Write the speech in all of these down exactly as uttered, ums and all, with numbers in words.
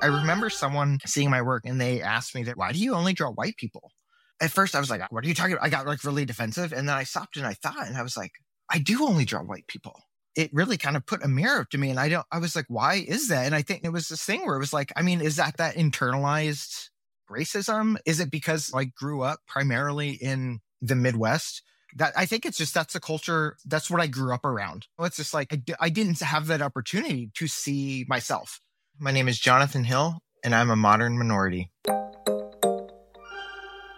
I remember someone seeing my work and they asked me, that, why do you only draw white people? At first, I was like, what are you talking about? I got like really defensive. And then I stopped and I thought, and I was like, I do only draw white people. It really kind of put a mirror up to me. And I don't, I was like, why is that? And I think it was this thing where it was like, I mean, is that that internalized racism? Is it because I grew up primarily in the Midwest? That I think it's just, that's the culture. That's what I grew up around. It's just like, I, I didn't have that opportunity to see myself. My name is Jonathan Hill, and I'm a modern minority.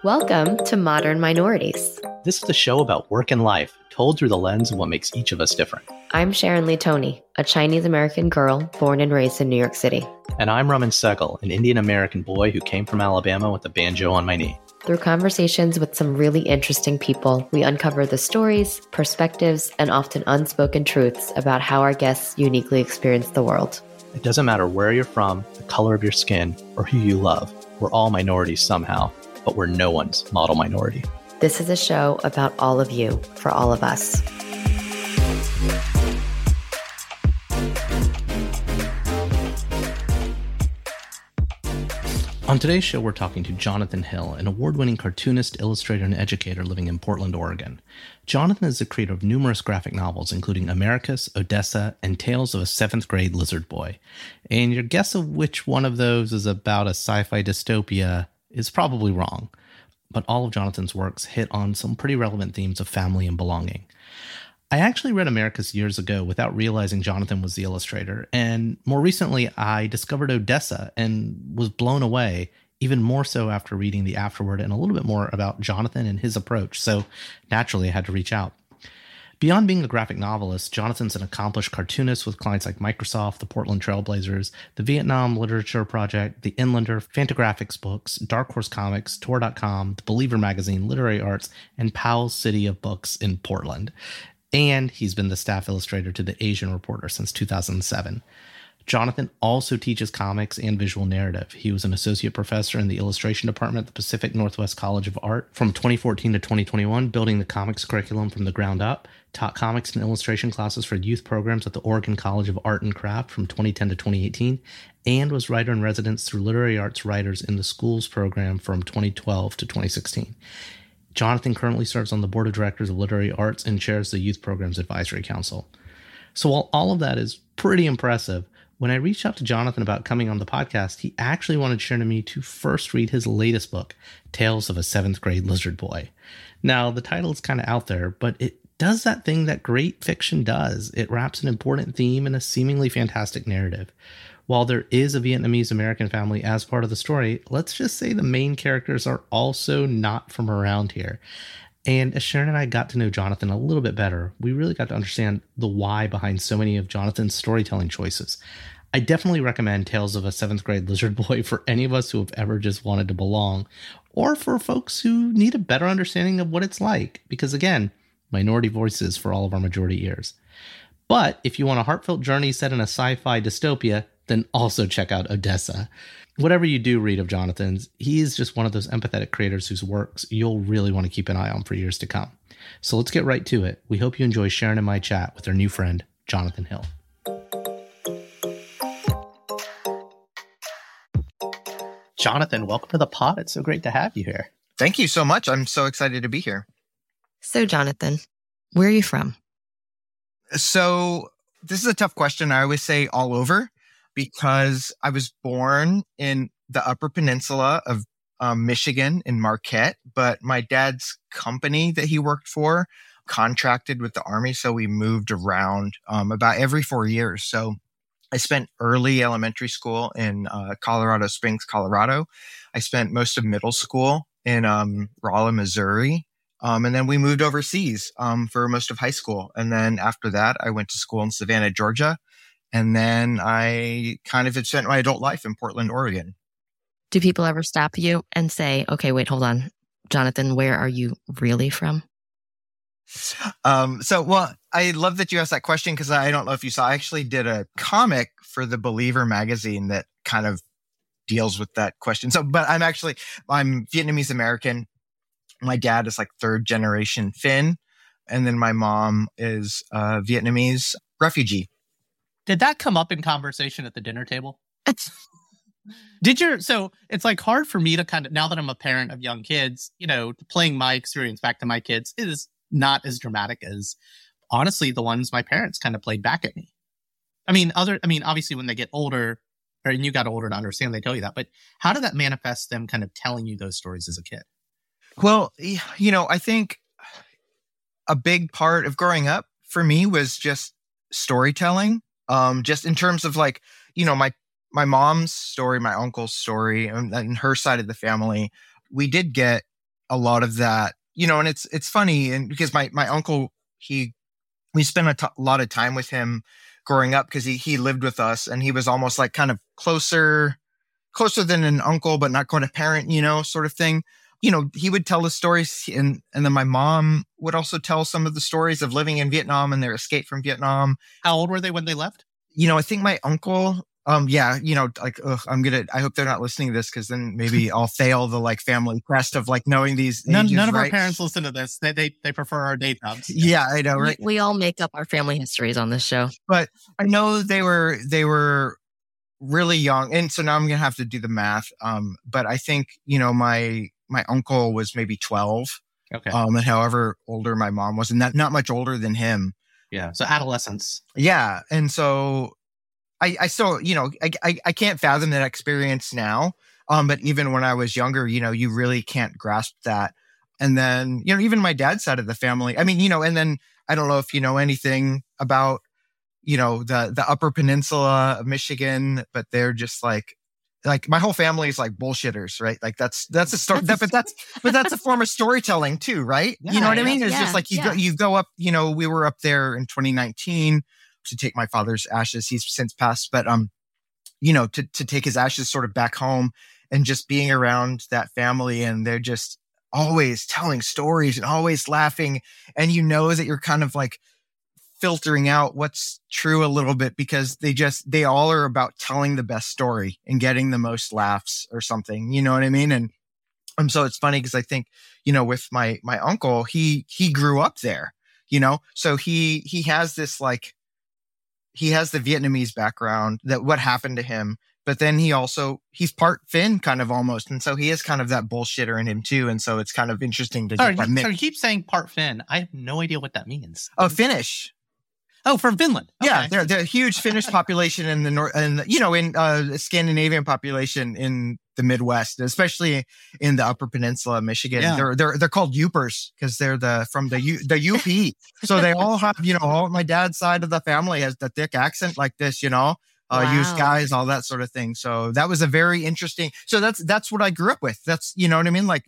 Welcome to Modern Minorities. This is a show about work and life, told through the lens of what makes each of us different. I'm Sharon Lee Toney, a Chinese-American girl born and raised in New York City. And I'm Roman Segal, an Indian-American boy who came from Alabama with a banjo on my knee. Through conversations with some really interesting people, we uncover the stories, perspectives, and often unspoken truths about how our guests uniquely experience the world. It doesn't matter where you're from, the color of your skin, or who you love. We're all minorities somehow, but we're no one's model minority. This is a show about all of you, for all of us. On today's show, we're talking to Jonathan Hill, an award-winning cartoonist, illustrator, and educator living in Portland, Oregon. Jonathan is the creator of numerous graphic novels, including Americus, Odessa, and Tales of a Seventh-Grade Lizard Boy. And your guess of which one of those is about a sci-fi dystopia is probably wrong. But all of Jonathan's works hit on some pretty relevant themes of family and belonging. I actually read Americus years ago without realizing Jonathan was the illustrator, and more recently I discovered Odessa and was blown away, even more so after reading the afterword and a little bit more about Jonathan and his approach, so naturally I had to reach out. Beyond being a graphic novelist, Jonathan's an accomplished cartoonist with clients like Microsoft, the Portland Trailblazers, the Vietnam Literature Project, the Inlander, Fantagraphics Books, Dark Horse Comics, Tor dot com, the Believer Magazine, Literary Arts, and Powell's City of Books in Portland. And he's been the staff illustrator to the Asian Reporter since two thousand seven. Jonathan also teaches comics and visual narrative. He was an associate professor in the illustration department at the Pacific Northwest College of Art from twenty fourteen to twenty twenty-one, building the comics curriculum from the ground up, taught comics and illustration classes for youth programs at the Oregon College of Art and Craft from twenty ten to twenty eighteen, and was writer-in-residence through Literary Arts Writers in the Schools program from twenty twelve to twenty sixteen. Jonathan currently serves on the board of directors of Literary Arts and chairs the Youth Programs Advisory Council. So while all of that is pretty impressive, when I reached out to Jonathan about coming on the podcast, he actually wanted Sharon and me to first read his latest book, Tales of a Seventh Grade Lizard Boy. Now, the title is kind of out there, but it does that thing that great fiction does. It wraps an important theme in a seemingly fantastic narrative. While there is a Vietnamese-American family as part of the story, let's just say the main characters are also not from around here. And as Sharon and I got to know Jonathan a little bit better, we really got to understand the why behind so many of Jonathan's storytelling choices. I definitely recommend Tales of a Seventh Grade Lizard Boy for any of us who have ever just wanted to belong, or for folks who need a better understanding of what it's like, because again, minority voices for all of our majority ears. But if you want a heartfelt journey set in a sci-fi dystopia, then also check out Odessa. Whatever you do read of Jonathan's, he is just one of those empathetic creators whose works you'll really want to keep an eye on for years to come. So let's get right to it. We hope you enjoy Sharon and my chat with our new friend, Jonathan Hill. Jonathan, welcome to the pod. It's so great to have you here. Thank you so much. I'm so excited to be here. So, Jonathan, where are you from? So this is a tough question. I always say all over, because I was born in the Upper Peninsula of um, Michigan in Marquette, but my dad's company that he worked for contracted with the Army, so we moved around um, about every four years. So I spent early elementary school in uh, Colorado Springs, Colorado. I spent most of middle school in um, Rolla, Missouri. Um, and then we moved overseas um, for most of high school. And then after that, I went to school in Savannah, Georgia. And then I kind of had spent my adult life in Portland, Oregon. Do people ever stop you and say, okay, wait, hold on, Jonathan, where are you really from? Um, so, well, I love that you asked that question, because I don't know if you saw, I actually did a comic for the Believer Magazine that kind of deals with that question. So, but I'm actually, I'm Vietnamese American. My dad is like third generation Finn. And then my mom is a Vietnamese refugee. Did that come up in conversation at the dinner table? Did your, so it's like hard for me to kind of, now that I'm a parent of young kids, you know, playing my experience back to my kids is not as dramatic as, honestly, the ones my parents kind of played back at me. I mean, other, I mean, obviously when they get older, or and you got older to understand, they tell you that, but how did that manifest them kind of telling you those stories as a kid? Well, you know, I think a big part of growing up for me was just storytelling, um, just in terms of like, you know, my my mom's story, my uncle's story, and, and her side of the family, we did get a lot of that, you know, and it's it's funny, and because my my uncle, he we spent a t- lot of time with him growing up because he he lived with us, and he was almost like kind of closer, closer than an uncle, but not quite a parent, you know, sort of thing. You know, he would tell the stories, and and then my mom would also tell some of the stories of living in Vietnam and their escape from Vietnam. How old were they when they left? You know, I think my uncle, um, yeah, you know, like, ugh, I'm going to, I hope they're not listening to this because then maybe I'll fail the like family crest of like knowing these. None, ages, none of right? our parents listen to this. They they, they prefer our day jobs. Yeah, I know, right? We, we all make up our family histories on this show. But I know they were, they were really young. And so now I'm going to have to do the math. Um, but I think, you know, my, my uncle was maybe twelve. Okay. Um, and however older my mom was, and that not much older than him. Yeah. So adolescence. Yeah. And so I, I still, you know, I, I, I can't fathom that experience now. Um, but even when I was younger, you know, you really can't grasp that. And then, you know, even my dad's side of the family, I mean, you know, and then I don't know if you know anything about, you know, the, the Upper Peninsula of Michigan, but they're just like, like my whole family is like bullshitters, right? Like that's, that's a story, that, but that's, but that's a form of storytelling too, right? Yeah, you know what I mean? It's yeah, just like, you yeah. go, you go up, you know, we were up there in twenty nineteen to take my father's ashes. He's since passed, but, um, you know, to, to take his ashes sort of back home, and just being around that family. And they're just always telling stories and always laughing. And you know that you're kind of like filtering out what's true a little bit, because they just, they all are about telling the best story and getting the most laughs or something, you know what I mean? And um, so it's funny because I think, you know, with my, my uncle, he, he grew up there, you know, so he, he has this, like, he has the Vietnamese background, that what happened to him, but then he also, he's part Finn kind of almost. And so he is kind of that bullshitter in him too. And so it's kind of interesting to sorry, just, like, sorry, keep saying part Finn. I have no idea what that means. Oh, Finnish. Oh, from Finland. Okay. Yeah, they're, they're a huge Finnish population in the north, and you know, in uh, Scandinavian population in the Midwest, especially in the Upper Peninsula of Michigan. Yeah. They're they're they're called Uppers because they're the from the U, the U P. So they all have, you know, all my dad's side of the family has the thick accent like this, you know, uh, wow. Use guys, all that sort of thing. So that was a very interesting. So that's that's what I grew up with. That's, you know what I mean, like,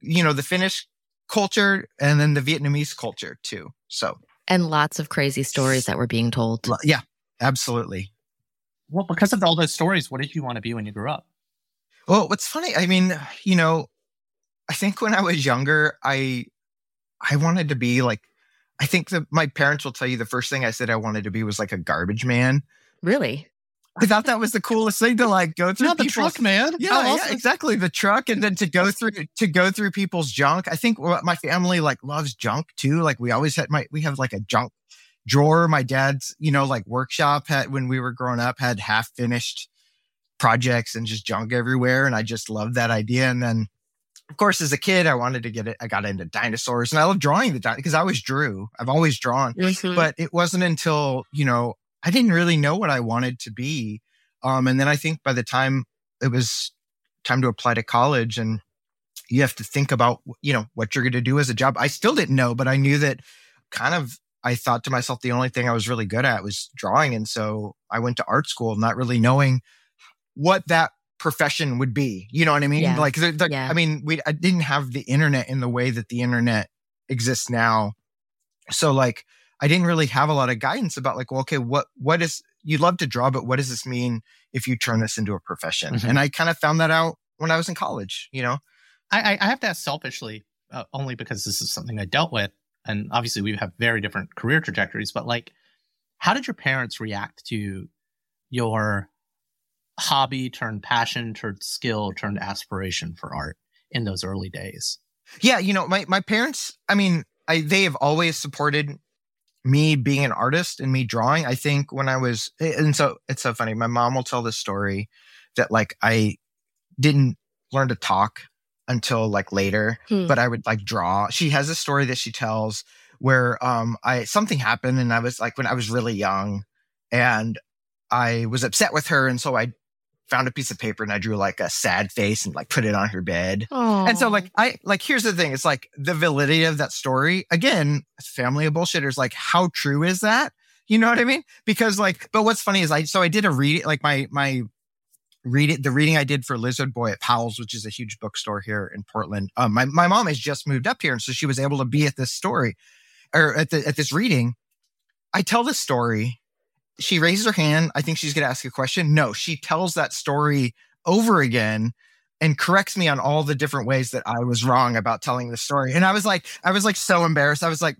you know, the Finnish culture and then the Vietnamese culture too. So. And lots of crazy stories that were being told. Yeah, absolutely. Well, because of all those stories, what did you want to be when you grew up? Well, what's funny, I mean, you know, I think when I was younger, I I wanted to be like, I think that my parents will tell you the first thing I said I wanted to be was like a garbage man. Really? I thought that was the coolest thing to like go through. Not the truck, man. Yeah, oh, yeah, exactly. The truck. And then to go through, to go through people's junk. I think my family like loves junk too. Like we always had my, we have like a junk drawer. My dad's, you know, like workshop had, when we were growing up, had half finished projects and just junk everywhere. And I just loved that idea. And then of course, as a kid, I wanted to get it. I got into dinosaurs and I love drawing the dinosaurs because I always drew. I've always drawn, mm-hmm. But it wasn't until, you know, I didn't really know what I wanted to be. Um, and then I think by the time it was time to apply to college and you have to think about, you know, what you're going to do as a job, I still didn't know, but I knew that kind of, I thought to myself, the only thing I was really good at was drawing. And so I went to art school, not really knowing what that profession would be. You know what I mean? Yeah. Like, the, the, yeah. I mean, we I didn't have the internet in the way that the internet exists now. So like, I didn't really have a lot of guidance about like, well, okay, what, what is, you love to draw, but what does this mean if you turn this into a profession? Mm-hmm. And I kind of found that out when I was in college, you know? I, I have to ask selfishly, uh, only because this is something I dealt with. And obviously we have very different career trajectories, but like, how did your parents react to your hobby turned passion, turned skill, turned aspiration for art in those early days? Yeah. You know, my, my parents, I mean, I, they have always supported me being an artist and me drawing. I think when I was, and so it's so funny. My mom will tell this story that like I didn't learn to talk until like later, hmm. but I would like draw. She has a story that she tells where um, I something happened and I was like, when I was really young and I was upset with her. And so I found a piece of paper and I drew like a sad face and like put it on her bed. Aww. And so like, I like, here's the thing. It's like the validity of that story. Again, family of bullshitters, like how true is that? You know what I mean? Because like, but what's funny is I, so I did a read, like my, my read it, the reading I did for Lizard Boy at Powell's, which is a huge bookstore here in Portland. Um, my, my mom has just moved up here. And so she was able to be at this story or at the, at this reading. I tell this story. She raises her hand. I think she's going to ask a question. No, she tells that story over again and corrects me on all the different ways that I was wrong about telling the story. And I was like, I was like so embarrassed. I was like,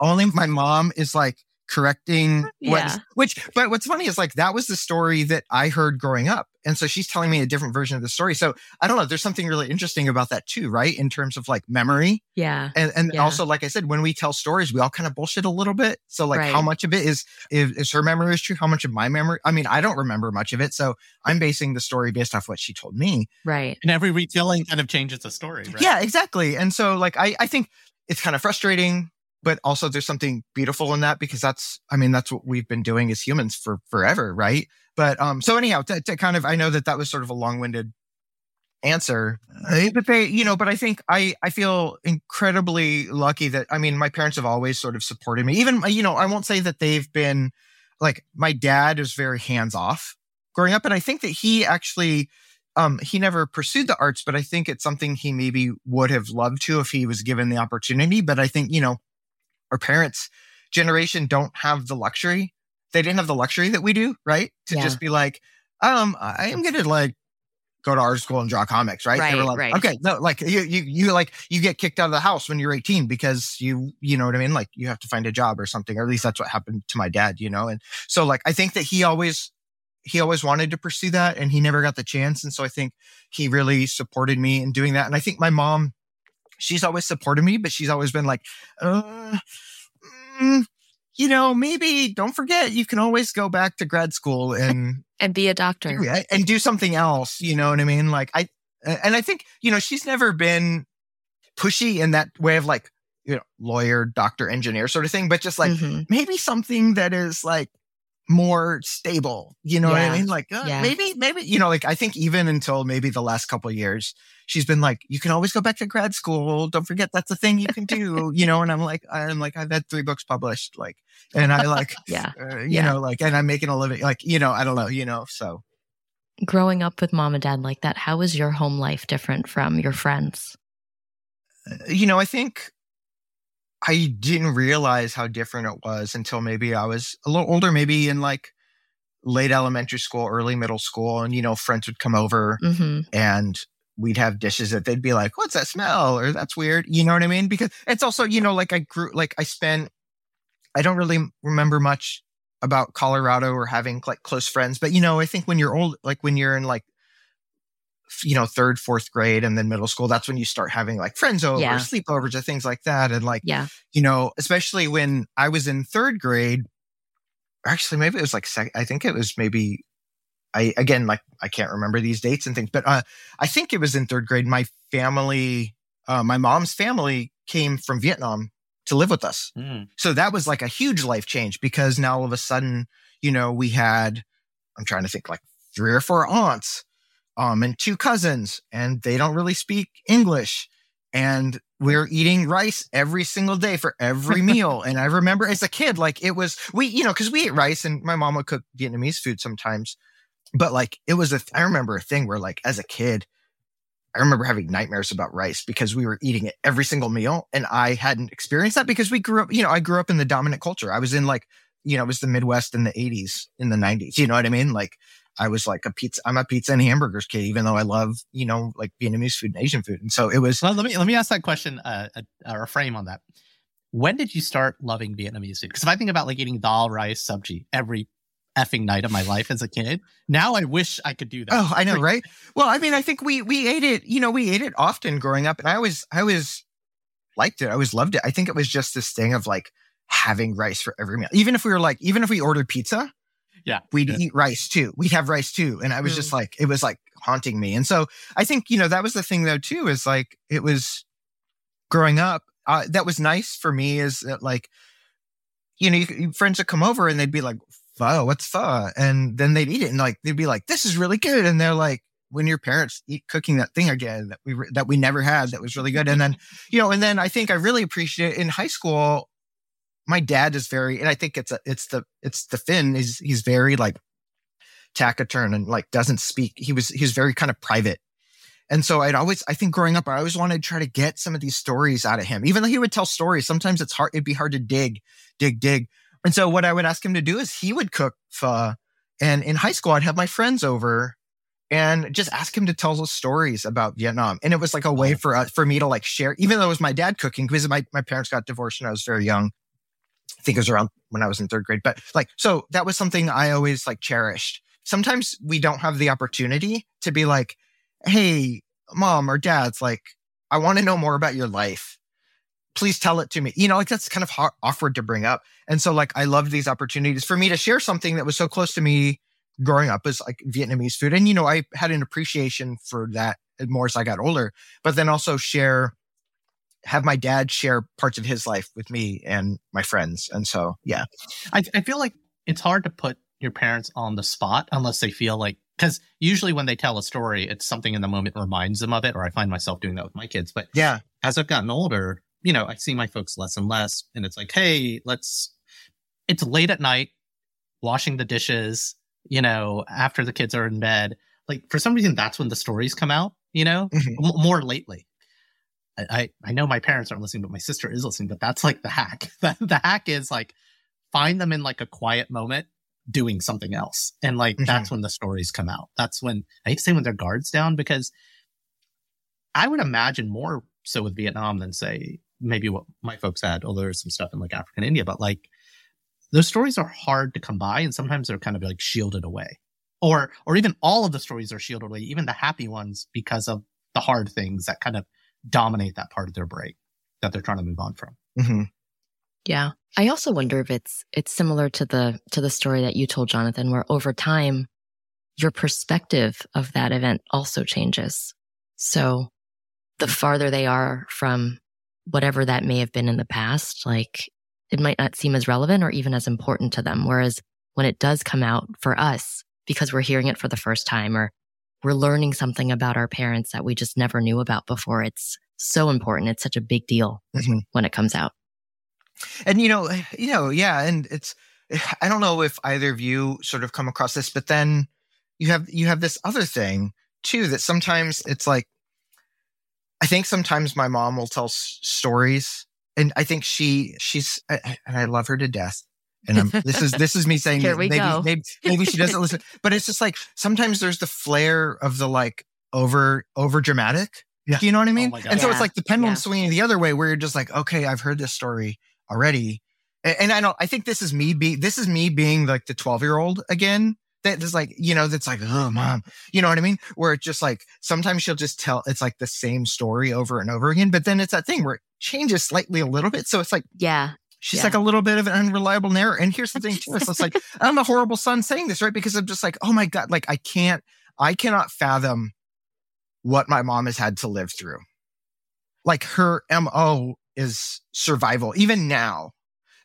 only my mom is like correcting. What yeah. Which, but what's funny is like, that was the story that I heard growing up. And so she's telling me a different version of the story. So I don't know. There's something really interesting about that too, right? In terms of like memory. Yeah. And and yeah. also, like I said, when we tell stories, we all kind of bullshit a little bit. So like right. how much of it is, is, is her memory is true? How much of my memory? I mean, I don't remember much of it. So I'm basing the story based off what she told me. Right. And every retelling kind of changes the story, right? Yeah, exactly. And so like, I, I think it's kind of frustrating, but also there's something beautiful in that because that's, I mean, that's what we've been doing as humans for forever, right? But um, so anyhow, to, to kind of, I know that that was sort of a long-winded answer, right? But they, you know, but I think I, I feel incredibly lucky that, I mean, my parents have always sort of supported me. Even, you know, I won't say that they've been, like, my dad is very hands-off growing up. And I think that he actually, um, he never pursued the arts, but I think it's something he maybe would have loved to if he was given the opportunity. But I think, you know, our parents' generation don't have the luxury. They didn't have the luxury that we do, right? To yeah. just be like, um, I am going to like go to art school and draw comics, right? Right, they were like, right. Okay, no, like you, you, you like you get kicked out of the house when you're eighteen because you, you know what I mean? Like you have to find a job or something, or at least that's what happened to my dad, you know? And so like, I think that he always, he always wanted to pursue that and he never got the chance. And so I think he really supported me in doing that. And I think my mom, she's always supported me, but she's always been like, uh, mm, you know, maybe don't forget, you can always go back to grad school and and be a doctor and do something else. You know what I mean? Like I, and I think, you know, she's never been pushy in that way of like, you know, lawyer, doctor, engineer sort of thing, but just like mm-hmm. maybe something that is like more stable. You know yeah. what I mean? Like uh, yeah. maybe, maybe, you know, like I think even until maybe the last couple of years, she's been like, you can always go back to grad school. Don't forget, that's a thing you can do, you know? And I'm like, I'm like, I've had three books published, like, and I like, yeah, uh, you yeah. know, like, and I'm making a living, like, you know, I don't know, you know, so. Growing up with mom and dad like that, how was your home life different from your friends? Uh, you know, I think I didn't realize how different it was until maybe I was a little older, maybe in like late elementary school, early middle school, and, you know, friends would come over mm-hmm. and we'd have dishes that they'd be like, what's that smell? Or that's weird. You know what I mean? Because it's also, you know, like I grew, like I spent, I don't really remember much about Colorado or having like close friends. But, you know, I think when you're old, like when you're in like, you know, third, fourth grade and then middle school, that's when you start having like friends over, yeah. sleepovers or things like that. And like, yeah. you know, especially when I was in third grade, actually, maybe it was like, sec- I think it was maybe I, again, like, I can't remember these dates and things, but uh, I think it was in third grade. My family, uh, my mom's family came from Vietnam to live with us. Mm. So that was like a huge life change because now all of a sudden, you know, we had, I'm trying to think like three or four aunts um, and two cousins, and they don't really speak English. And we're eating rice every single day for every meal. And I remember as a kid, like it was, we, you know, because we ate rice and my mom would cook Vietnamese food sometimes. But like, it was a, th- I remember a thing where like, as a kid, I remember having nightmares about rice because we were eating it every single meal. And I hadn't experienced that because we grew up, you know, I grew up in the dominant culture. I was in like, you know, it was the Midwest in the eighties, in the nineties. You know what I mean? Like I was like a pizza, I'm a pizza and hamburgers kid, even though I love, you know, like Vietnamese food and Asian food. And so it was. Well, let me, let me ask that question, uh, or a frame on that. When did you start loving Vietnamese food? Because if I think about like eating dal, rice, sabji, every effing night of my life as a kid. Now I wish I could do that. Oh, I know, right? Well, I mean, I think we we ate it, you know, we ate it often growing up. And I always, I always liked it. I always loved it. I think it was just this thing of like having rice for every meal. Even if we were like, even if we ordered pizza, Yeah. We'd yeah. eat rice too. We'd have rice too. And I was mm. just like, it was like haunting me. And so I think, you know, that was the thing though too, is like, it was growing up. Uh, that was nice for me is that like, you know, you, you, friends would come over and they'd be like, pho, what's pho? And then they'd eat it. And like, they'd be like, this is really good. And they're like, when your parents eat cooking that thing again that we, that we never had, that was really good. And then, you know, and then I think I really appreciate it in high school. My dad is very, and I think it's a, it's the, it's the Finn is, he's very like taciturn and like doesn't speak. He was, he's very kind of private. And so I'd always, I think growing up, I always wanted to try to get some of these stories out of him, even though he would tell stories. Sometimes it's hard, it'd be hard to dig, dig, dig. And so what I would ask him to do is he would cook pho. And in high school, I'd have my friends over and just ask him to tell us stories about Vietnam. And it was like a way for uh, for me to like share, even though it was my dad cooking, because my, my parents got divorced when I was very young. I think it was around when I was in third grade. But like, so that was something I always like cherished. Sometimes we don't have the opportunity to be like, hey, mom or dad's like, I want to know more about your life. Please tell it to me. You know, like that's kind of hard, awkward to bring up. And so like, I loved these opportunities for me to share something that was so close to me growing up as like Vietnamese food. And, you know, I had an appreciation for that more as I got older, but then also share, have my dad share parts of his life with me and my friends. And so, yeah. I, I feel like it's hard to put your parents on the spot unless they feel like, because usually when they tell a story, it's something in the moment reminds them of it, or I find myself doing that with my kids. But yeah, as I've gotten older, you know, I see my folks less and less, and it's like, hey, let's, it's late at night, washing the dishes, you know, after the kids are in bed. Like, for some reason, that's when the stories come out, you know, mm-hmm. M- more lately. I, I, I know my parents aren't listening, but my sister is listening, but that's like the hack. the, the hack is like, find them in like a quiet moment doing something else. And like, mm-hmm. that's when the stories come out. That's when, I hate to say when their guard's down, because I would imagine more so with Vietnam than say, maybe what my folks had, although there's some stuff in like Africa and India, but like, those stories are hard to come by, and sometimes they're kind of like shielded away, or or even all of the stories are shielded away, even the happy ones, because of the hard things that kind of dominate that part of their break that they're trying to move on from. Mm-hmm. Yeah, I also wonder if it's it's similar to the to the story that you told, Jonathan, where over time your perspective of that event also changes. So the farther they are from whatever that may have been in the past, like, it might not seem as relevant or even as important to them. Whereas when it does come out for us, because we're hearing it for the first time, or we're learning something about our parents that we just never knew about before, it's so important. It's such a big deal mm-hmm. when it comes out. And, you know, you know, yeah. And it's, I don't know if either of you sort of come across this, but then you have, you have this other thing too, that sometimes it's like, I think sometimes my mom will tell s- stories. And I think she, she's, and I love her to death. And I'm, this is, this is me saying, Here we maybe, go. maybe, maybe she doesn't listen, but it's just like, sometimes there's the flare of the like over, over dramatic. Yeah. Do you know what I mean? Oh and yeah. so it's like the pendulum yeah. swinging the other way, where you're just like, okay, I've heard this story already. And, and I don't, I think this is me be, this is me being like the twelve year old again. That is like, you know, that's like, oh, mom, you know what I mean? Where it's just like, sometimes she'll just tell, it's like the same story over and over again. But then it's that thing where it changes slightly a little bit. So it's like, yeah, she's yeah. like a little bit of an unreliable narrator. And here's the thing too. So it's like, I'm a horrible son saying this, right? Because I'm just like, oh my God, like I can't, I cannot fathom what my mom has had to live through. Like her M O is survival, even now.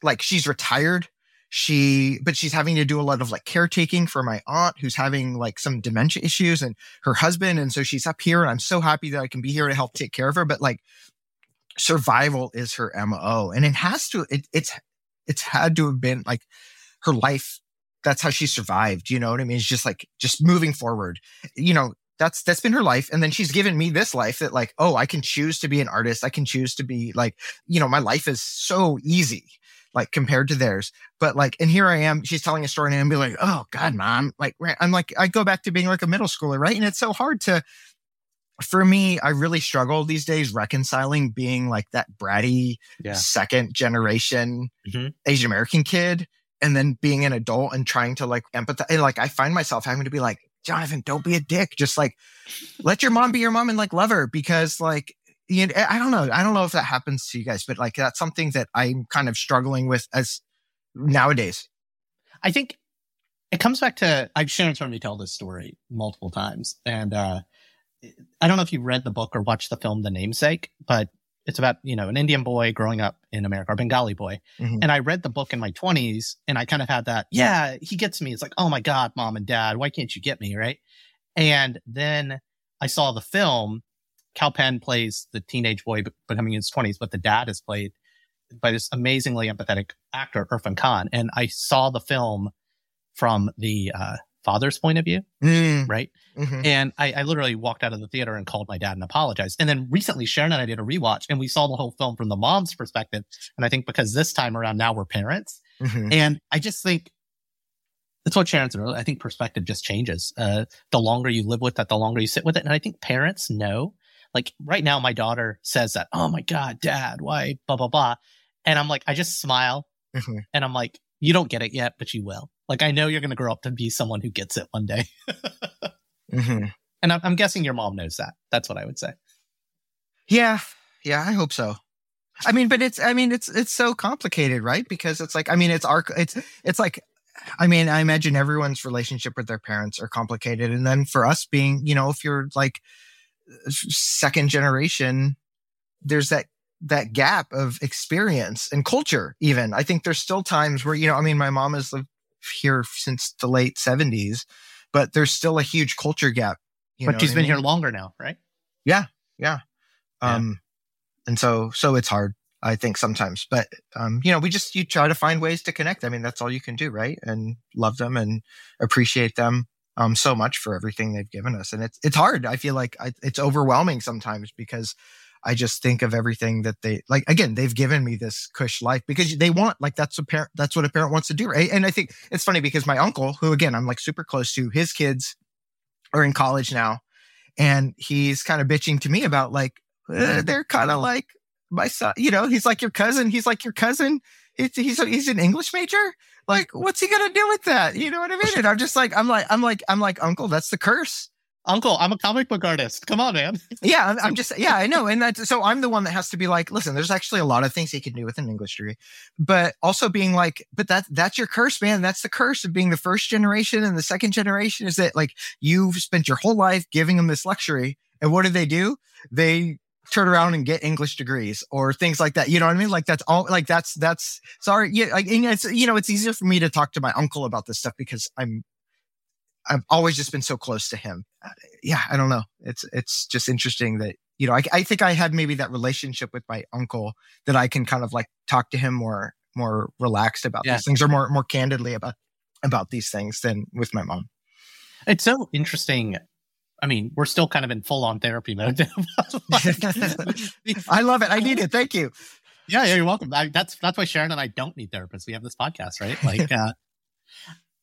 Like she's retired. She, but she's having to do a lot of like caretaking for my aunt who's having like some dementia issues and her husband. And so she's up here and I'm so happy that I can be here to help take care of her. But like survival is her M O, and it has to, it, it's, it's had to have been like her life. That's how she survived. You know what I mean? It's just like, just moving forward, you know, that's, that's been her life. And then she's given me this life that like, oh, I can choose to be an artist. I can choose to be like, you know, my life is so easy, like compared to theirs. But like, and here I am, she's telling a story and I'm be like, oh God, mom. Like, I'm like, I go back to being like a middle schooler, right? And it's so hard to, for me, I really struggle these days reconciling being like that bratty yeah. second generation mm-hmm. Asian American kid, and then being an adult and trying to like empathize. And like, I find myself having to be like, Jonathan, don't be a dick. Just like, let your mom be your mom and like love her, because like, you know, I don't know. I don't know if that happens to you guys, but like that's something that I'm kind of struggling with as nowadays. I think it comes back to, I've Sharon's heard me tell this story multiple times. And uh, I don't know if you read the book or watched the film The Namesake, but it's about, you know, an Indian boy growing up in America, or Bengali boy. Mm-hmm. And I read the book in my twenties and I kind of had that, yeah, he gets me. It's like, oh my God, mom and dad, why can't you get me? Right. And then I saw the film. Kal Penn plays the teenage boy becoming in his twenties, but the dad is played by this amazingly empathetic actor, Irfan Khan. And I saw the film from the uh, father's point of view, mm. right? Mm-hmm. And I, I literally walked out of the theater and called my dad and apologized. And then recently, Sharon and I did a rewatch, and we saw the whole film from the mom's perspective. And I think because this time around, now we're parents. Mm-hmm. And I just think that's what Sharon's doing. I think perspective just changes. Uh, the longer you live with that, the longer you sit with it. And I think parents know. Like right now, my daughter says that, oh my God, dad, why, blah, blah, blah. And I'm like, I just smile. Mm-hmm. And I'm like, you don't get it yet, but you will. Like, I know you're going to grow up to be someone who gets it one day. mm-hmm. And I'm, I'm guessing your mom knows that. That's what I would say. Yeah. Yeah, I hope so. I mean, but it's, I mean, it's, it's so complicated, right? Because it's like, I mean, it's our, it's, it's like, I mean, I imagine everyone's relationship with their parents are complicated. And then for us being, you know, if you're like, second generation, there's that that gap of experience and culture even. I think there's still times where, you know, I mean, my mom has lived here since the late seventies, but there's still a huge culture gap. You but she's been I mean? here longer now, right? Yeah, yeah. yeah. Um, and so so it's hard, I think, sometimes. But, um, you know, we just, you try to find ways to connect. I mean, that's all you can do, right? And love them and appreciate them. Um, so much for everything they've given us. And it's, it's hard. I feel like I, it's overwhelming sometimes because I just think of everything that they, like, again, they've given me this cush life because they want, like, that's a parent, that's what a parent wants to do. Right. And I think it's funny because my uncle, who again, I'm like super close to, his kids are in college now. And he's kind of bitching to me about like, eh, they're kind of like my son, you know, he's like your cousin. He's like your cousin. He's, he's, he's an English major. Like, what's he going to do with that? You know what I mean? And I'm just like, I'm like, I'm like, I'm like, uncle, that's the curse. Uncle, I'm a comic book artist. Come on, man. yeah, I'm, I'm just, yeah, I know. And that's, so I'm the one that has to be like, listen, there's actually a lot of things he can do with an English degree, but also being like, but that, that's your curse, man. That's the curse of being the first generation. And the second generation is that like, you've spent your whole life giving them this luxury. And what do they do? They turn around and get English degrees or things like that. You know what I mean? Like that's all like that's, that's sorry. Yeah. Like, and it's, you know, it's easier for me to talk to my uncle about this stuff because I'm, I've always just been so close to him. Yeah. I don't know. It's, it's just interesting that, you know, I, I think I had maybe that relationship with my uncle that I can kind of like talk to him more, more relaxed about yeah. these things or more, more candidly about, about these things than with my mom. It's so interesting. I mean, we're still kind of in full-on therapy mode. I love it. I need it. Thank you. Yeah, yeah, you're welcome. I, that's that's why Sharon and I don't need therapists. We have this podcast, right? Like, uh,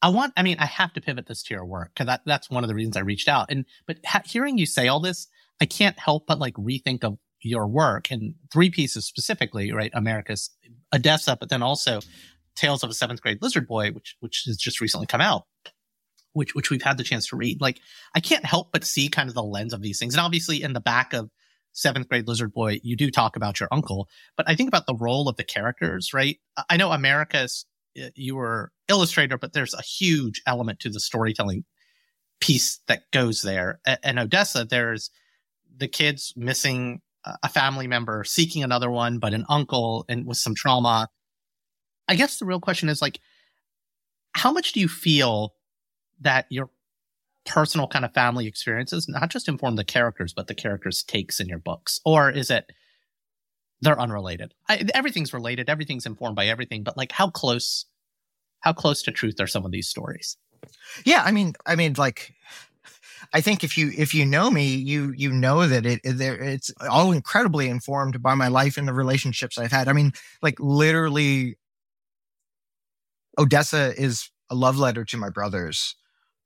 I want. I mean, I have to pivot this to your work because that, that's one of the reasons I reached out. And but ha- hearing you say all this, I can't help but like rethink of your work and three pieces specifically, right? Americus, Odessa, but then also Tales of a Seventh-Grade Lizard Boy, which which has just recently come out. Which which we've had the chance to read. Like, I can't help but see kind of the lens of these things. And obviously, in the back of Seventh Grade Lizard Boy, you do talk about your uncle. But I think about the role of the characters, right? I know America's, you were illustrator, but there's a huge element to the storytelling piece that goes there. And Odessa, there's the kids missing a family member, seeking another one, but an uncle and with some trauma. I guess the real question is, like, how much do you feel that your personal kind of family experiences not just inform the characters, but the characters' takes in your books? Or is it they're unrelated? I, everything's related. Everything's informed by everything. But like how close, how close to truth are some of these stories? Yeah, I mean, I mean, like, I think if you if you know me, you you know that it, it it's all incredibly informed by my life and the relationships I've had. I mean, like literally, Odessa is a love letter to my brothers.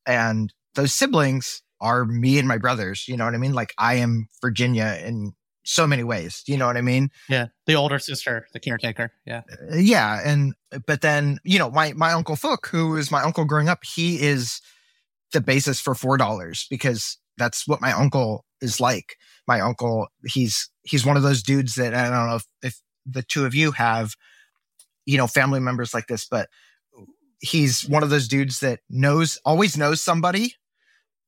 And those siblings are me and my brothers. You know what I mean? Like I am Virginia in so many ways. You know what I mean? Yeah. The older sister, the caretaker. Yeah. Yeah. And, but then, you know, my, my uncle Fook, who is my uncle growing up, he is the basis for four dollars because that's what my uncle is like. My uncle, he's, he's one of those dudes that I don't know if, if the two of you have, you know, family members like this, but he's one of those dudes that knows, always knows somebody,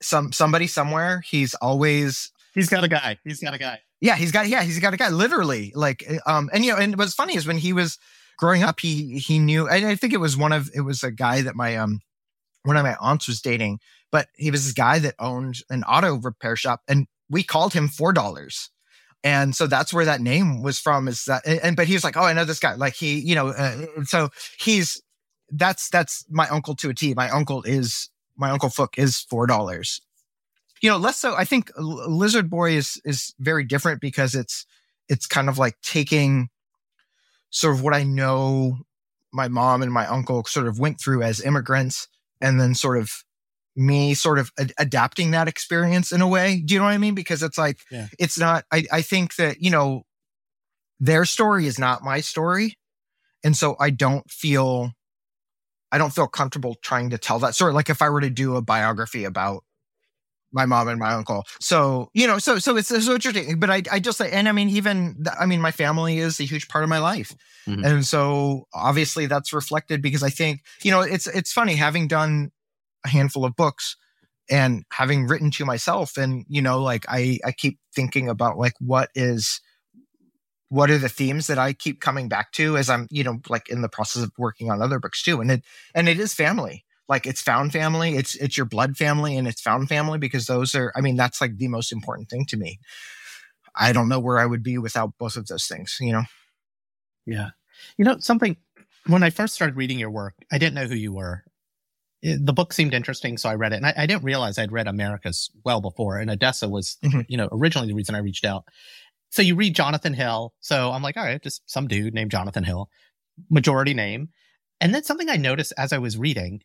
some somebody somewhere. He's always he's got a guy. He's got a guy. Yeah, he's got yeah, he's got a guy. Literally, like, um, and you know, and what's funny is when he was growing up, he he knew, and I think it was one of it was a guy that my um one of my aunts was dating, but he was this guy that owned an auto repair shop, and we called him four dollars. And so that's where that name was from. Is that, and but he was like, oh, I know this guy. Like he, you know, uh, so he's that's that's my uncle to a T. My uncle is my uncle Fook is four dollars. You know, less so. I think Lizard Boy is is very different because it's it's kind of like taking sort of what I know my mom and my uncle sort of went through as immigrants, and then sort of me sort of ad- adapting that experience in a way. Do you know what I mean? Because it's like, yeah. it's not, I, I think that, you know, their story is not my story. And so I don't feel, I don't feel comfortable trying to tell that story. Like if I were to do a biography about my mom and my uncle. So, you know, so, so it's, it's so interesting, but I, I just like, and I mean, even, I mean, my family is a huge part of my life. Mm-hmm. And so obviously that's reflected because I think, you know, it's, it's funny having done a handful of books and having written to myself. And, you know, like I, I keep thinking about like, what is, what are the themes that I keep coming back to as I'm, you know, like in the process of working on other books too. And it, and it is family. Like it's found family, it's, it's your blood family and it's found family because those are, I mean, that's like the most important thing to me. I don't know where I would be without both of those things, you know? Yeah. You know, something, when I first started reading your work, I didn't know who you were. It, the book seemed interesting, so I read it. And I, I didn't realize I'd read Americus well before. And Odessa was, mm-hmm. you know, originally the reason I reached out. So you read Jonathan Hill. So I'm like, all right, just some dude named Jonathan Hill, majority name. And then something I noticed as I was reading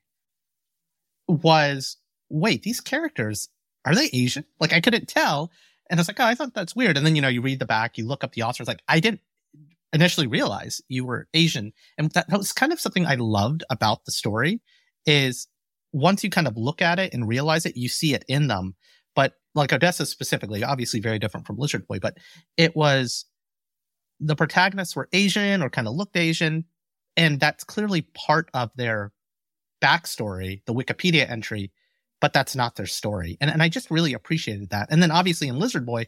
was, wait, these characters, are they Asian? Like, I couldn't tell. And I was like, oh, I thought that's weird. And then, you know, you read the back, you look up the author. It's like, I didn't initially realize you were Asian. And that, that was kind of something I loved about the story. Is once you kind of look at it and realize it, you see it in them. But like Odessa specifically, obviously very different from Lizard Boy, but it was the protagonists were Asian or kind of looked Asian. And that's clearly part of their backstory, the Wikipedia entry, but that's not their story. And and I just really appreciated that. And then obviously in Lizard Boy,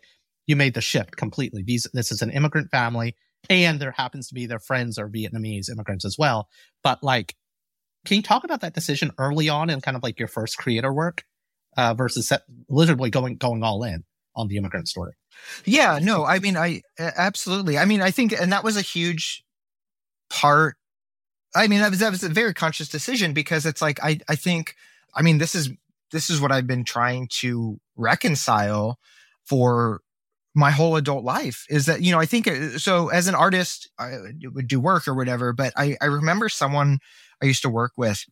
you made the shift completely. These This is an immigrant family, and there happens to be their friends are Vietnamese immigrants as well. But like, can you talk about that decision early on in kind of like your first creator work uh, versus set, Lizard Boy going going all in on the immigrant story? Yeah, no, I mean, I absolutely. I mean, I think, and that was a huge part. I mean, that was, that was a very conscious decision because it's like, I, I think, I mean, this is, this is what I've been trying to reconcile for my whole adult life is that, you know, I think, so as an artist, I would do work or whatever, but I, I remember someone I used to work with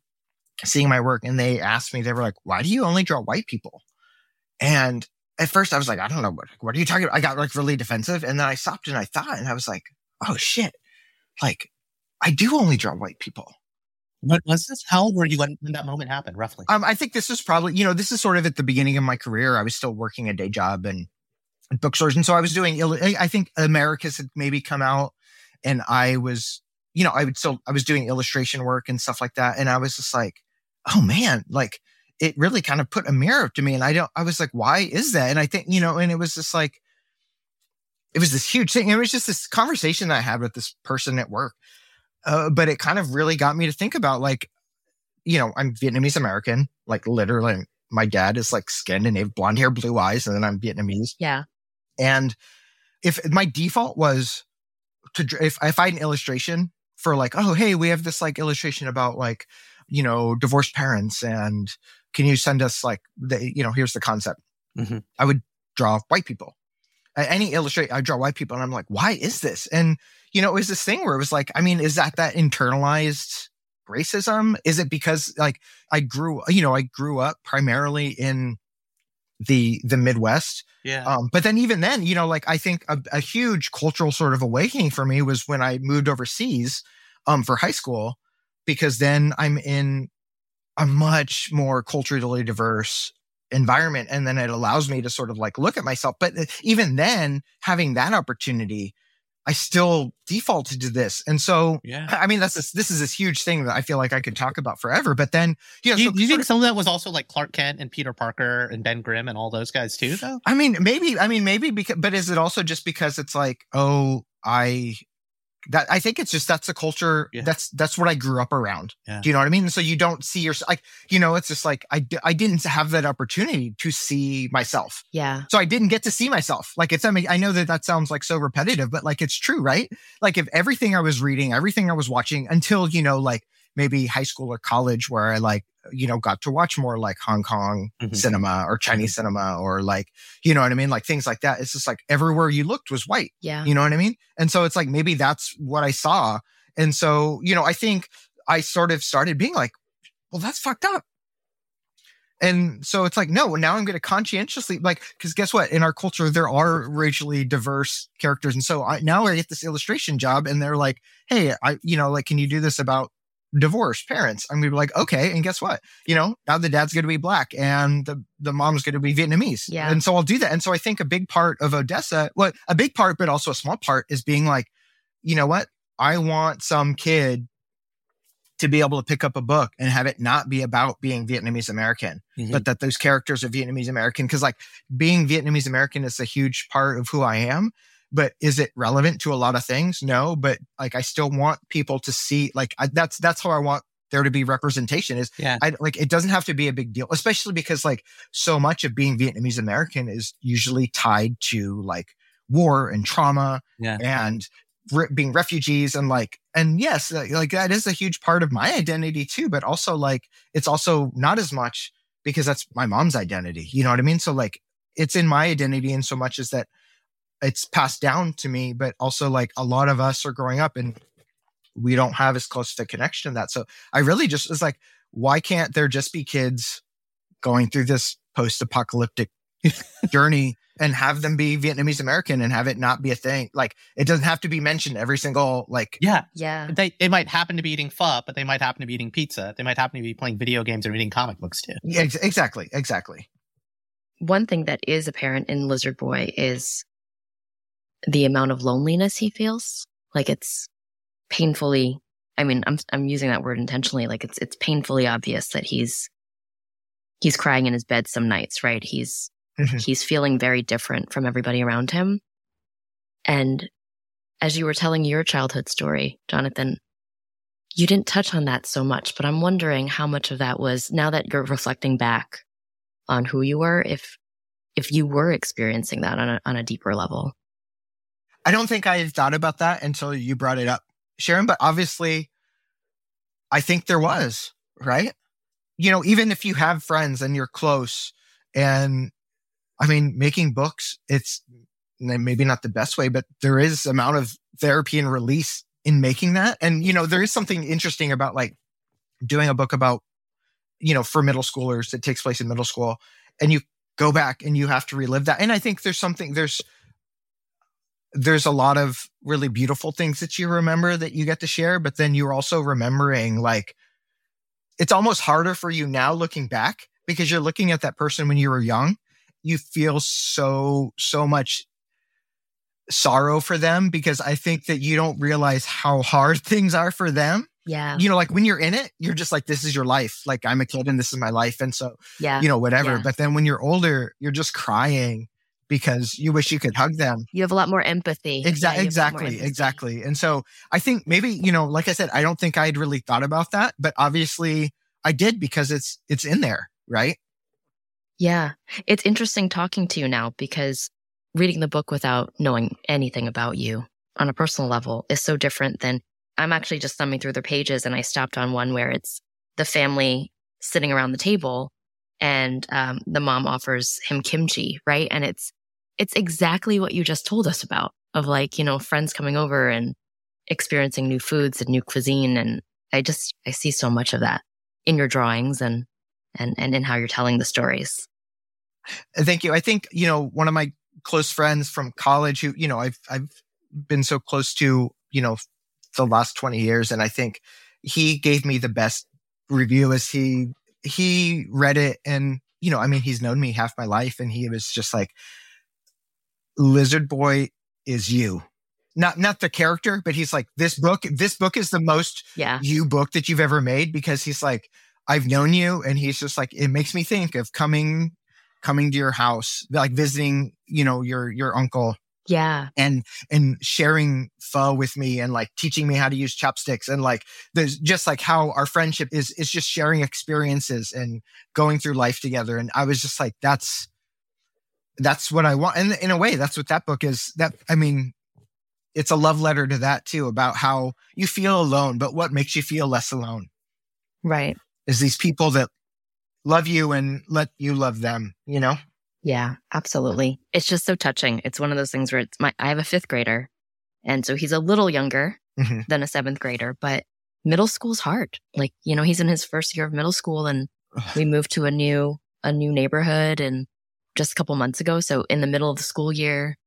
seeing my work and they asked me, they were like, why do you only draw white people? And at first I was like, I don't know, what, what are you talking about? I got like really defensive. And then I stopped and I thought, and I was like, oh shit. Like, I do only draw white people. What was this? How old were you when that moment happened, roughly? Um, I think this was probably, you know, this is sort of at the beginning of my career. I was still working a day job and at bookstores. And so I was doing, I think Americus had maybe come out and I was, you know, I would still, I was doing illustration work and stuff like that. And I was just like, oh man, like it really kind of put a mirror up to me. And I don't, I was like, why is that? And I think, you know, and it was just like, it was this huge thing. It was just this conversation that I had with this person at work. Uh, but it kind of really got me to think about like, you know, I'm Vietnamese American, like literally my dad is like Scandinavian, blonde hair, blue eyes, and then I'm Vietnamese. Yeah. And if my default was to, if, if I had an illustration for like, oh, hey, we have this like illustration about like, you know, divorced parents and can you send us like, the, you know, here's the concept. Mm-hmm. I would draw white people. Any illustrate, I draw white people and I'm like, why is this? And, you know, it was this thing where it was like, I mean, is that that internalized racism? Is it because like I grew, you know, I grew up primarily in the the Midwest. Yeah. Um, but then even then, you know, like I think a, a huge cultural sort of awakening for me was when I moved overseas um, for high school, because then I'm in a much more culturally diverse environment. And then it allows me to sort of like look at myself. But even then having that opportunity I still defaulted to this. And so, yeah. I mean, that's this, this is this huge thing that I feel like I could talk about forever. But then, you know, do you, so do you think of, some of that was also like Clark Kent and Peter Parker and Ben Grimm and all those guys too, though? I mean, maybe, I mean, maybe, because, but is it also just because it's like, oh, I, that I think it's just, that's the culture. Yeah. That's, that's what I grew up around. Yeah. Do you know what I mean? So you don't see yourself, like, you know, it's just like, I, I didn't have that opportunity to see myself. Yeah. So I didn't get to see myself. Like it's, I mean, I know that that sounds like so repetitive, but like, it's true, right? Like if everything I was reading, everything I was watching until, you know, like maybe high school or college where I like, you know, got to watch more like Hong Kong mm-hmm. cinema or Chinese mm-hmm. cinema or like, you know what I mean? Like things like that. It's just like everywhere you looked was white. Yeah. You know what I mean? And so it's like, maybe that's what I saw. And so, you know, I think I sort of started being like, well, that's fucked up. And so it's like, no, now I'm going to conscientiously, like, because guess what? In our culture, there are racially diverse characters. And so I, now I get this illustration job and they're like, hey, I, you know, like, can you do this about divorced parents? I'm gonna be like, okay, and guess what? You know, now the dad's gonna be black and the, the mom's gonna be Vietnamese. Yeah. And so I'll do that. And so I think a big part of Odessa, well, a big part, but also a small part is being like, you know what? I want some kid to be able to pick up a book and have it not be about being Vietnamese American, mm-hmm. but that those characters are Vietnamese American. Cause like being Vietnamese American is a huge part of who I am. But is it relevant to a lot of things? No, but like I still want people to see, like I, that's that's how I want there to be representation is yeah. I, like it doesn't have to be a big deal, especially because like so much of being Vietnamese American is usually tied to like war and trauma yeah. and re- being refugees and like, and yes, like that is a huge part of my identity too, but also like it's also not as much because that's my mom's identity. You know what I mean? So like it's in my identity in so much as that it's passed down to me, but also like a lot of us are growing up and we don't have as close to a connection to that. So I really just was like, why can't there just be kids going through this post-apocalyptic journey and have them be Vietnamese American and have it not be a thing? Like it doesn't have to be mentioned every single like. Yeah. Yeah. They, they might happen to be eating pho, but they might happen to be eating pizza. They might happen to be playing video games and reading comic books too. Yeah, ex- exactly. Exactly. One thing that is apparent in Lizard Boy is the amount of loneliness he feels. Like it's painfully, I mean, I'm I'm using that word intentionally. Like it's it's painfully obvious that he's he's crying in his bed some nights, right? He's mm-hmm. he's feeling very different from everybody around him. And as you were telling your childhood story, Jonathan, you didn't touch on that so much, but I'm wondering how much of that was, now that you're reflecting back on who you were, if if you were experiencing that on a on a deeper level. I don't think I had thought about that until you brought it up, Sharon, but obviously I think there was, right? You know, even if you have friends and you're close and I mean, making books, it's maybe not the best way, but there is amount of therapy and release in making that. And, you know, there is something interesting about like doing a book about, you know, for middle schoolers that takes place in middle school and you go back and you have to relive that. And I think there's something, there's, there's a lot of really beautiful things that you remember that you get to share, but then you're also remembering like, it's almost harder for you now looking back because you're looking at that person when you were young, you feel so, so much sorrow for them because I think that you don't realize how hard things are for them. Yeah. You know, like when you're in it, you're just like, this is your life. Like I'm a kid and this is my life. And so, yeah. you know, whatever. Yeah. But then when you're older, you're just crying because you wish you could hug them. You have a lot more empathy. Exa- yeah, exactly, empathy. Exactly. And so I think maybe, you know, like I said, I don't think I'd really thought about that, but obviously I did because it's it's in there, right? Yeah. It's interesting talking to you now because reading the book without knowing anything about you on a personal level is so different than, I'm actually just thumbing through the pages and I stopped on one where it's the family sitting around the table and um, the mom offers him kimchi, right? And it's it's exactly what you just told us about, of like, you know, friends coming over and experiencing new foods and new cuisine. And I just, I see so much of that in your drawings and and and in how you're telling the stories. Thank you. I think, you know, one of my close friends from college who, you know, I've I've been so close to, you know, the last twenty years. And I think he gave me the best review as he, he read it. And, you know, I mean, he's known me half my life and he was just like, Lizard Boy is you. not not the character, but he's like, this book, this book is the most yeah. you book that you've ever made, because he's like, I've known you. And he's just like, it makes me think of coming, coming to your house, like visiting, you know, your, your uncle. Yeah. And, and sharing pho with me, and like teaching me how to use chopsticks. And like, there's just like how our friendship is, is just sharing experiences and going through life together. And I was just like, that's, that's what I want. And in a way, that's what that book is. That, I mean, it's a love letter to that too, about how you feel alone, but what makes you feel less alone. Right. Is these people that love you and let you love them, you know? Yeah, absolutely. It's just so touching. It's one of those things where it's my, I have a fifth grader. And so he's a little younger mm-hmm. than a seventh grader, but middle school's hard. Like, you know, he's in his first year of middle school, and we moved to a new, a new neighborhood and just a couple months ago. So in the middle of the school year,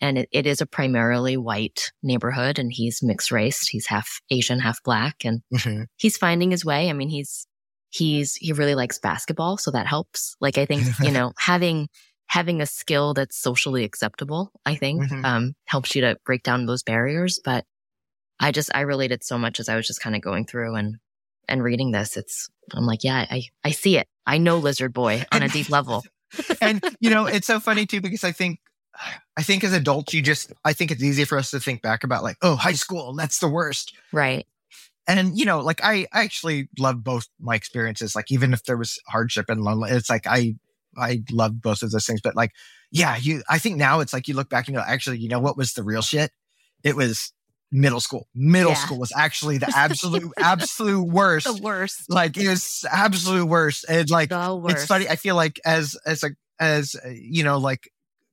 and it, it is a primarily white neighborhood, and he's mixed race. He's half Asian, half Black, and mm-hmm. he's finding his way. I mean, he's, He's, he really likes basketball. So that helps. Like, I think, you know, having, having a skill that's socially acceptable, I think, mm-hmm. um, helps you to break down those barriers. But I just, I related so much as I was just kind of going through and, and reading this. It's, I'm like, yeah, I, I see it. I know Lizard Boy on a deep level. And, you know, it's so funny too, because I think, I think as adults, you just, I think it's easy for us to think back about like, oh, high school, that's the worst. Right. And, you know, like I, I actually love both my experiences. Like, even if there was hardship and lonely, it's like, I, I love both of those things. But like, yeah, you, I think now it's like you look back and you're like, actually, you know, what was the real shit? It was middle school. Middle yeah. school was actually the absolute, absolute worst. The worst. Like, it was absolute worst. And like, worst. It's funny. I feel like as, as a, as, you know, like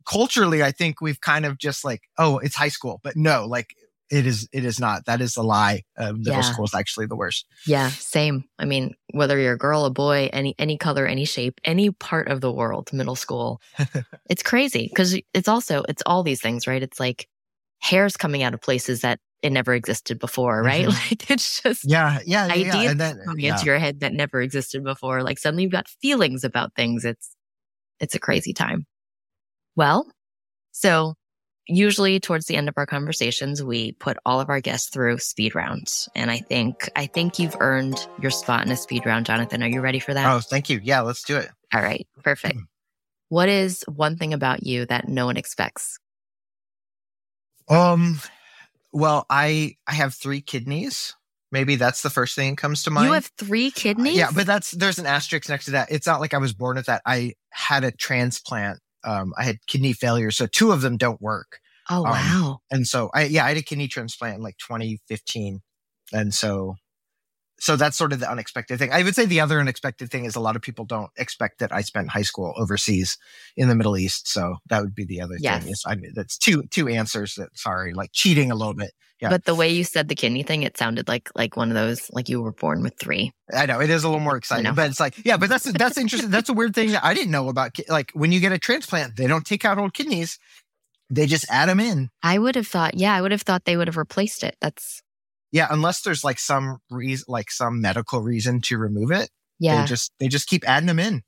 culturally, I think we've kind of just like, oh, it's high school, but no, like, It is, it is not. That is a lie. Uh, middle yeah. school is actually the worst. Yeah, same. I mean, whether you're a girl, a boy, any, any color, any shape, any part of the world, middle school, it's crazy because it's also, it's all these things, right? It's like hair's coming out of places that it never existed before, right? Mm-hmm. Like, it's just yeah, yeah, ideas yeah. And then, coming yeah. into your head that never existed before. Like, suddenly you've got feelings about things. It's, it's a crazy time. Well, so usually towards the end of our conversations, we put all of our guests through speed rounds. And I think I think you've earned your spot in a speed round, Jonathan. Are you ready for that? Oh, thank you. Yeah, let's do it. All right. Perfect. Mm. What is one thing about you that no one expects? Um, well, I I have three kidneys. Maybe that's the first thing that comes to mind. You have three kidneys? Uh, yeah, but that's there's an asterisk next to that. It's not like I was born with that. I had a transplant. Um, I had kidney failure, so two of them don't work. Oh, wow. Um, and so I, yeah, I had a kidney transplant in like twenty fifteen. And so, so that's sort of the unexpected thing. I would say the other unexpected thing is a lot of people don't expect that I spent high school overseas in the Middle East. So that would be the other yes. thing. Yes, I mean, that's two, two answers that, sorry, like cheating a little bit. Yeah. But the way you said the kidney thing, it sounded like, like one of those, like you were born with three. I know it is a little more exciting, but it's like, yeah, but that's, that's interesting. That's a weird thing that I didn't know about. Like, when you get a transplant, they don't take out old kidneys. They just add them in. I would have thought, yeah, I would have thought they would have replaced it. That's. Yeah. Unless there's like some reason, like some medical reason to remove it. Yeah. They just, they just keep adding them in.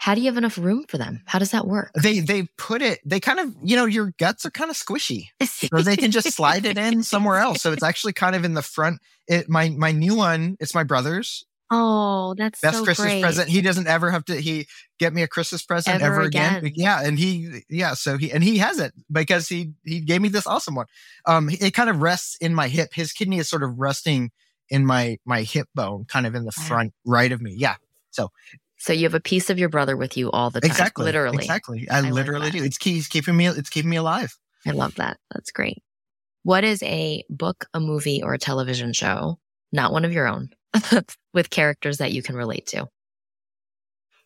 How do you have enough room for them? How does that work? They they put it, they kind of, you know, your guts are kind of squishy. So they can just slide it in somewhere else. So it's actually kind of in the front. It, my my new one, it's my brother's. Oh, that's Best so Christmas great. present. He doesn't ever have to, he get me a Christmas present ever, ever again. again. Yeah. And he, yeah. So he, and he has it because he, he gave me this awesome one. Um, It kind of rests in my hip. His kidney is sort of resting in my, my hip bone, kind of in the front right of me. Yeah. So. So you have a piece of your brother with you all the time. Exactly. Literally. Exactly. I, I literally like do. It's he's keeping me, it's keeping me alive. I love that. That's great. What is a book, a movie, or a television show, not one of your own, with characters that you can relate to?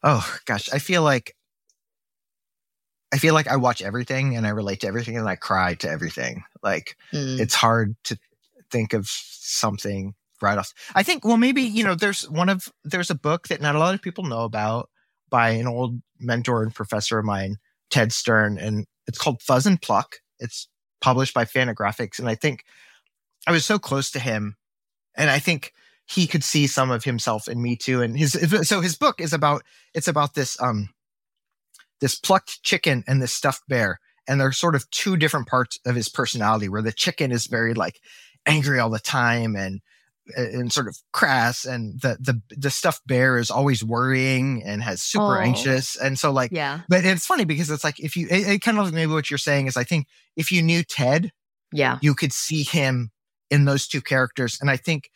Oh gosh. I feel like, I feel like I watch everything and I relate to everything and I cry to everything. Like mm. it's hard to think of something right off. I think, well, maybe, you know, there's one of, there's a book that not a lot of people know about by an old mentor and professor of mine, Ted Stern, and it's called Fuzz and Pluck. It's published by Fantagraphics. And I think I was so close to him. And I think he could see some of himself in me too. And his, so his book is about, it's about this, um, this plucked chicken and this stuffed bear. And there are sort of two different parts of his personality, where the chicken is very like angry all the time and and sort of crass, and the the the stuffed bear is always worrying and has super oh. anxious. And so like, yeah. But it's funny because it's like, if you, it, it kind of, maybe what you're saying is, I think if you knew Ted, yeah, you could see him in those two characters. And I think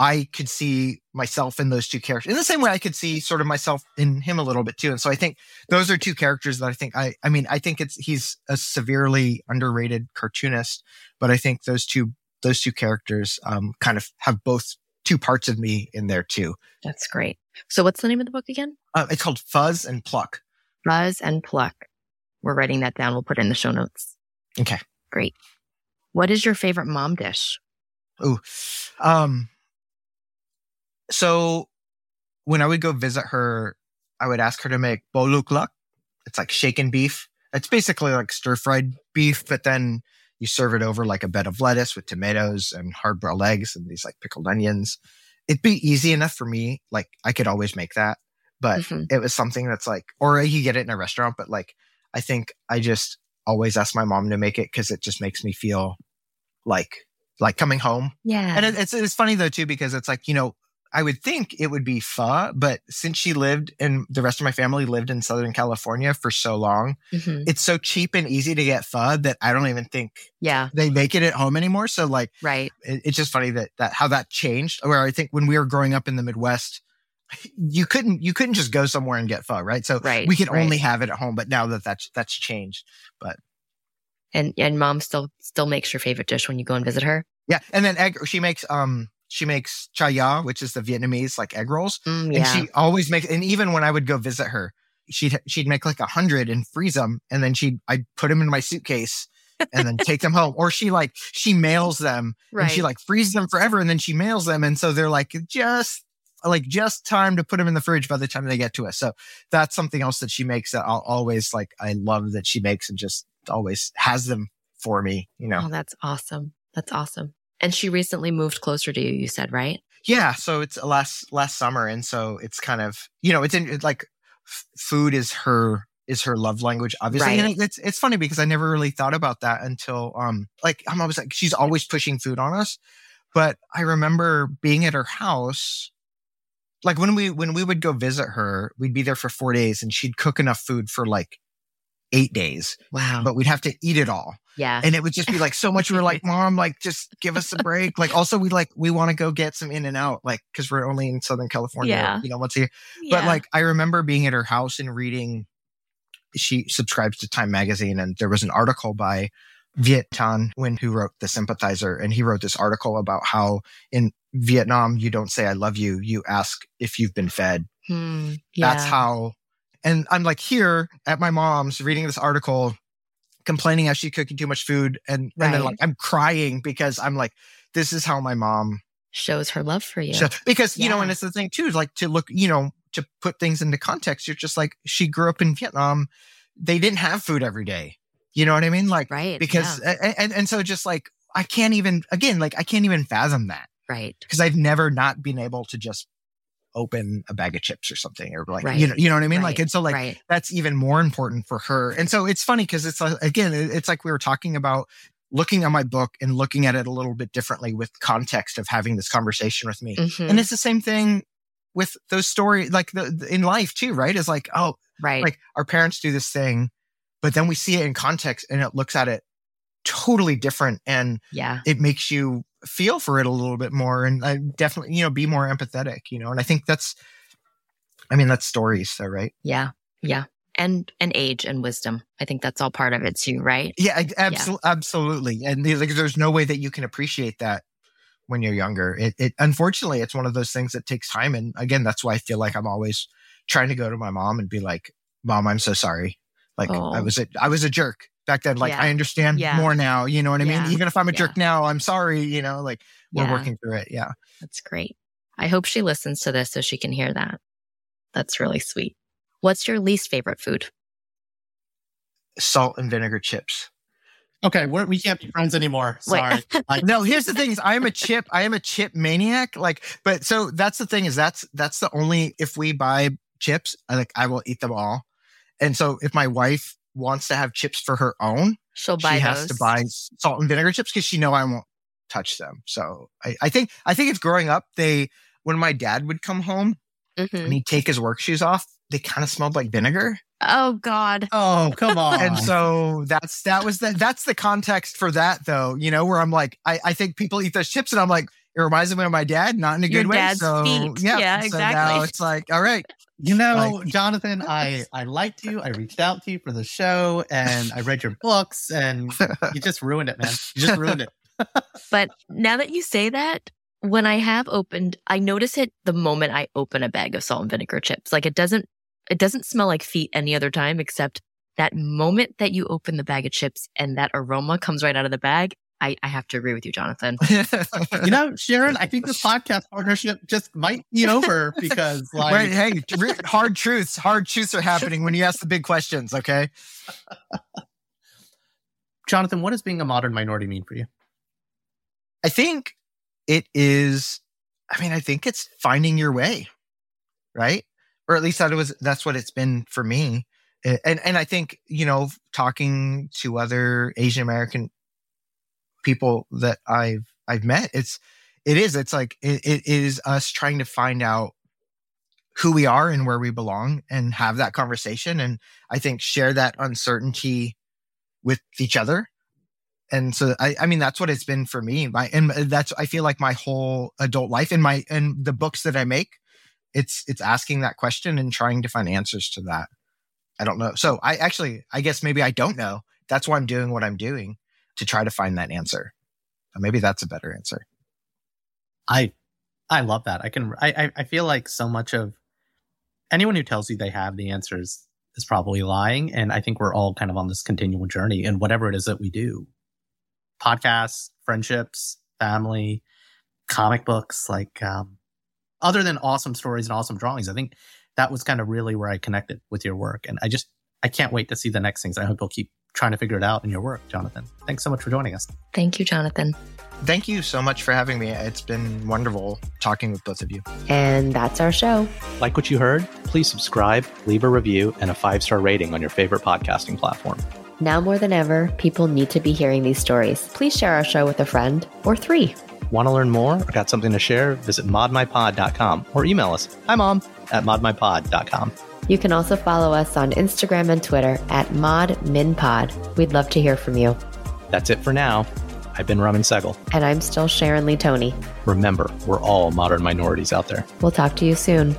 I could see myself in those two characters in the same way I could see sort of myself in him a little bit too. And so I think those are two characters that I think I, I mean, I think it's, he's a severely underrated cartoonist, but I think those two, those two characters um, kind of have both two parts of me in there too. That's great. So what's the name of the book again? Uh, it's called Fuzz and Pluck. Fuzz and Pluck. We're writing that down. We'll put it in the show notes. Okay. Great. What is your favorite mom dish? Ooh. Um, so when I would go visit her, I would ask her to make boluk luk. It's like shaken beef. It's basically like stir-fried beef, but then you serve it over like a bed of lettuce with tomatoes and hard boiled eggs and these like pickled onions. It'd be easy enough for me. Like I could always make that, but mm-hmm. it was something that's like, or you get it in a restaurant, but like, I think I just always ask my mom to make it because it just makes me feel like, like coming home. Yeah. And it, it's, it's funny though too, because it's like, you know, I would think it would be pho, but since she lived and the rest of my family lived in Southern California for so long, mm-hmm. it's so cheap and easy to get pho that I don't even think yeah. they make it at home anymore. So like, right. it, it's just funny that, that how that changed, where I think when we were growing up in the Midwest, you couldn't, you couldn't just go somewhere and get pho, right? So right, we could right. only have it at home, but now that that's, that's changed. But. And, and mom still, still makes your favorite dish when you go and visit her. Yeah. And then egg, she makes, um, She makes chai ya, which is the Vietnamese like egg rolls. Mm, yeah. And she always makes, and even when I would go visit her, she'd she'd make like a hundred and freeze them. And then she'd, I'd put them in my suitcase and then take them home. Or she like, she mails them right. and she like freezes them forever and then she mails them. And so they're like, just like, just time to put them in the fridge by the time they get to us. So that's something else that she makes that I'll always like, I love that she makes and just always has them for me, you know. Oh, that's awesome. That's awesome. And she recently moved closer to you, you said, right? Yeah. So it's last last summer. And so it's kind of, you know, it's in, it's like f- food is her is her love language, obviously. Right. And it's it's funny because I never really thought about that until um like I'm always like, she's always pushing food on us. But I remember being at her house, like when we when we would go visit her, we'd be there for four days and she'd cook enough food for like eight days. Wow. But we'd have to eat it all. Yeah. And it would just be like so much. We were like, Mom, like, just give us a break. Like, also, we like, we want to go get some In-N-Out, like, because we're only in Southern California, yeah. you know, once a year. Yeah. But like, I remember being at her house and reading, she subscribes to Time Magazine, and there was an article by Viet Thanh Nguyen, who wrote The Sympathizer. And he wrote this article about how in Vietnam, you don't say, I love you. You ask if you've been fed. Hmm. Yeah. That's how. And I'm like here at my mom's reading this article, complaining how she's cooking too much food. And, right. and then like I'm crying because I'm like, this is how my mom shows her love for you. Shows, because, yeah. you know, and it's the thing too, like to look, you know, to put things into context, you're just like, she grew up in Vietnam. They didn't have food every day. You know what I mean? Like, right. Because, yeah. and, and so just like, I can't even, again, like I can't even fathom that. Right. Because I've never not been able to just open a bag of chips or something, or like, right. you know, you know what I mean? Right. Like, and so like, right. that's even more important for her. And so it's funny because it's like, again, it's like we were talking about looking at my book and looking at it a little bit differently with context of having this conversation with me. Mm-hmm. And it's the same thing with those stories, like the, the, in life too, right? It's like, oh, right. like our parents do this thing, but then we see it in context and it looks at it totally different. And yeah. it makes you feel for it a little bit more and I definitely, you know, be more empathetic, you know, and I think that's, I mean, that's stories though, right? Yeah. Yeah. And, and age and wisdom. I think that's all part of it too, right? Yeah, absolutely. Yeah. Absolutely. And like, there's no way that you can appreciate that when you're younger. It, it, unfortunately, it's one of those things that takes time. And again, that's why I feel like I'm always trying to go to my mom and be like, Mom, I'm so sorry. Like oh. I was, a, I was a jerk. Back then, like, yeah. I understand yeah. more now, you know what I yeah. mean? Even if I'm a yeah. jerk now, I'm sorry, you know, like, we're yeah. working through it, yeah. That's great. I hope she listens to this so she can hear that. That's really sweet. What's your least favorite food? Salt and vinegar chips. Okay, we're, we can't be friends anymore. Sorry. Like, no, here's the thing is I am a chip. I am a chip maniac. Like, but so that's the thing is that's that's the only, if we buy chips, I, like, I will eat them all. And so if my wife wants to have chips for her own, she'll buy. She has those. to buy salt and vinegar chips because she know I won't touch them. So I, I think I think it's growing up. They when my dad would come home mm-hmm. and he'd take his work shoes off, they kind of smelled like vinegar. Oh God! Oh come on! And so that's that was the, that's the context for that though. You know where I'm like I, I think people eat those chips and I'm like it reminds me of my dad, not in a Your good way. So feet. yeah, yeah so exactly. Now it's like all right. You know, like, Jonathan, I, I liked you. I reached out to you for the show and I read your books and you just ruined it, man. You just ruined it. But now that you say that, when I have opened, I notice it the moment I open a bag of salt and vinegar chips. Like it doesn't, it doesn't smell like feet any other time, except that moment that you open the bag of chips and that aroma comes right out of the bag. I, I have to agree with you, Jonathan. You know, Sharon, I think this podcast partnership just might be over because, like, Wait, hey, hard truths, hard truths are happening when you ask the big questions. Okay, Jonathan, what does being a modern minority mean for you? I think it is. I mean, I think it's finding your way, right? Or at least that was that's what it's been for me. And and I think you know, talking to other Asian American people that I've I've met, it's it is it's like it, it is us trying to find out who we are and where we belong and have that conversation, and I think share that uncertainty with each other. And so I, I mean that's what it's been for me. My, and that's I feel like my whole adult life and my and the books that I make, it's it's asking that question and trying to find answers to that. I don't know. So I actually I guess maybe I don't know. That's why I'm doing what I'm doing, to try to find that answer. So maybe that's a better answer. I I love that. I can I I feel like so much of anyone who tells you they have the answers is probably lying. And I think we're all kind of on this continual journey in whatever it is that we do. Podcasts, friendships, family, comic books, like um, other than awesome stories and awesome drawings, I think that was kind of really where I connected with your work. And I just I can't wait to see the next things. I hope you'll keep trying to figure it out in your work, Jonathan. Thanks so much for joining us. Thank you, Jonathan. Thank you so much for having me. It's been wonderful talking with both of you. And that's our show. Like what you heard? Please subscribe, leave a review, and a five-star rating on your favorite podcasting platform. Now more than ever, people need to be hearing these stories. Please share our show with a friend or three. Want to learn more or got something to share? Visit mod my pod dot com or email us, hi mom, at mod my pod dot com. You can also follow us on Instagram and Twitter at mod min pod. We'd love to hear from you. That's it for now. I've been Roman Segal. And I'm still Sharon Lee Toney. Remember, we're all modern minorities out there. We'll talk to you soon.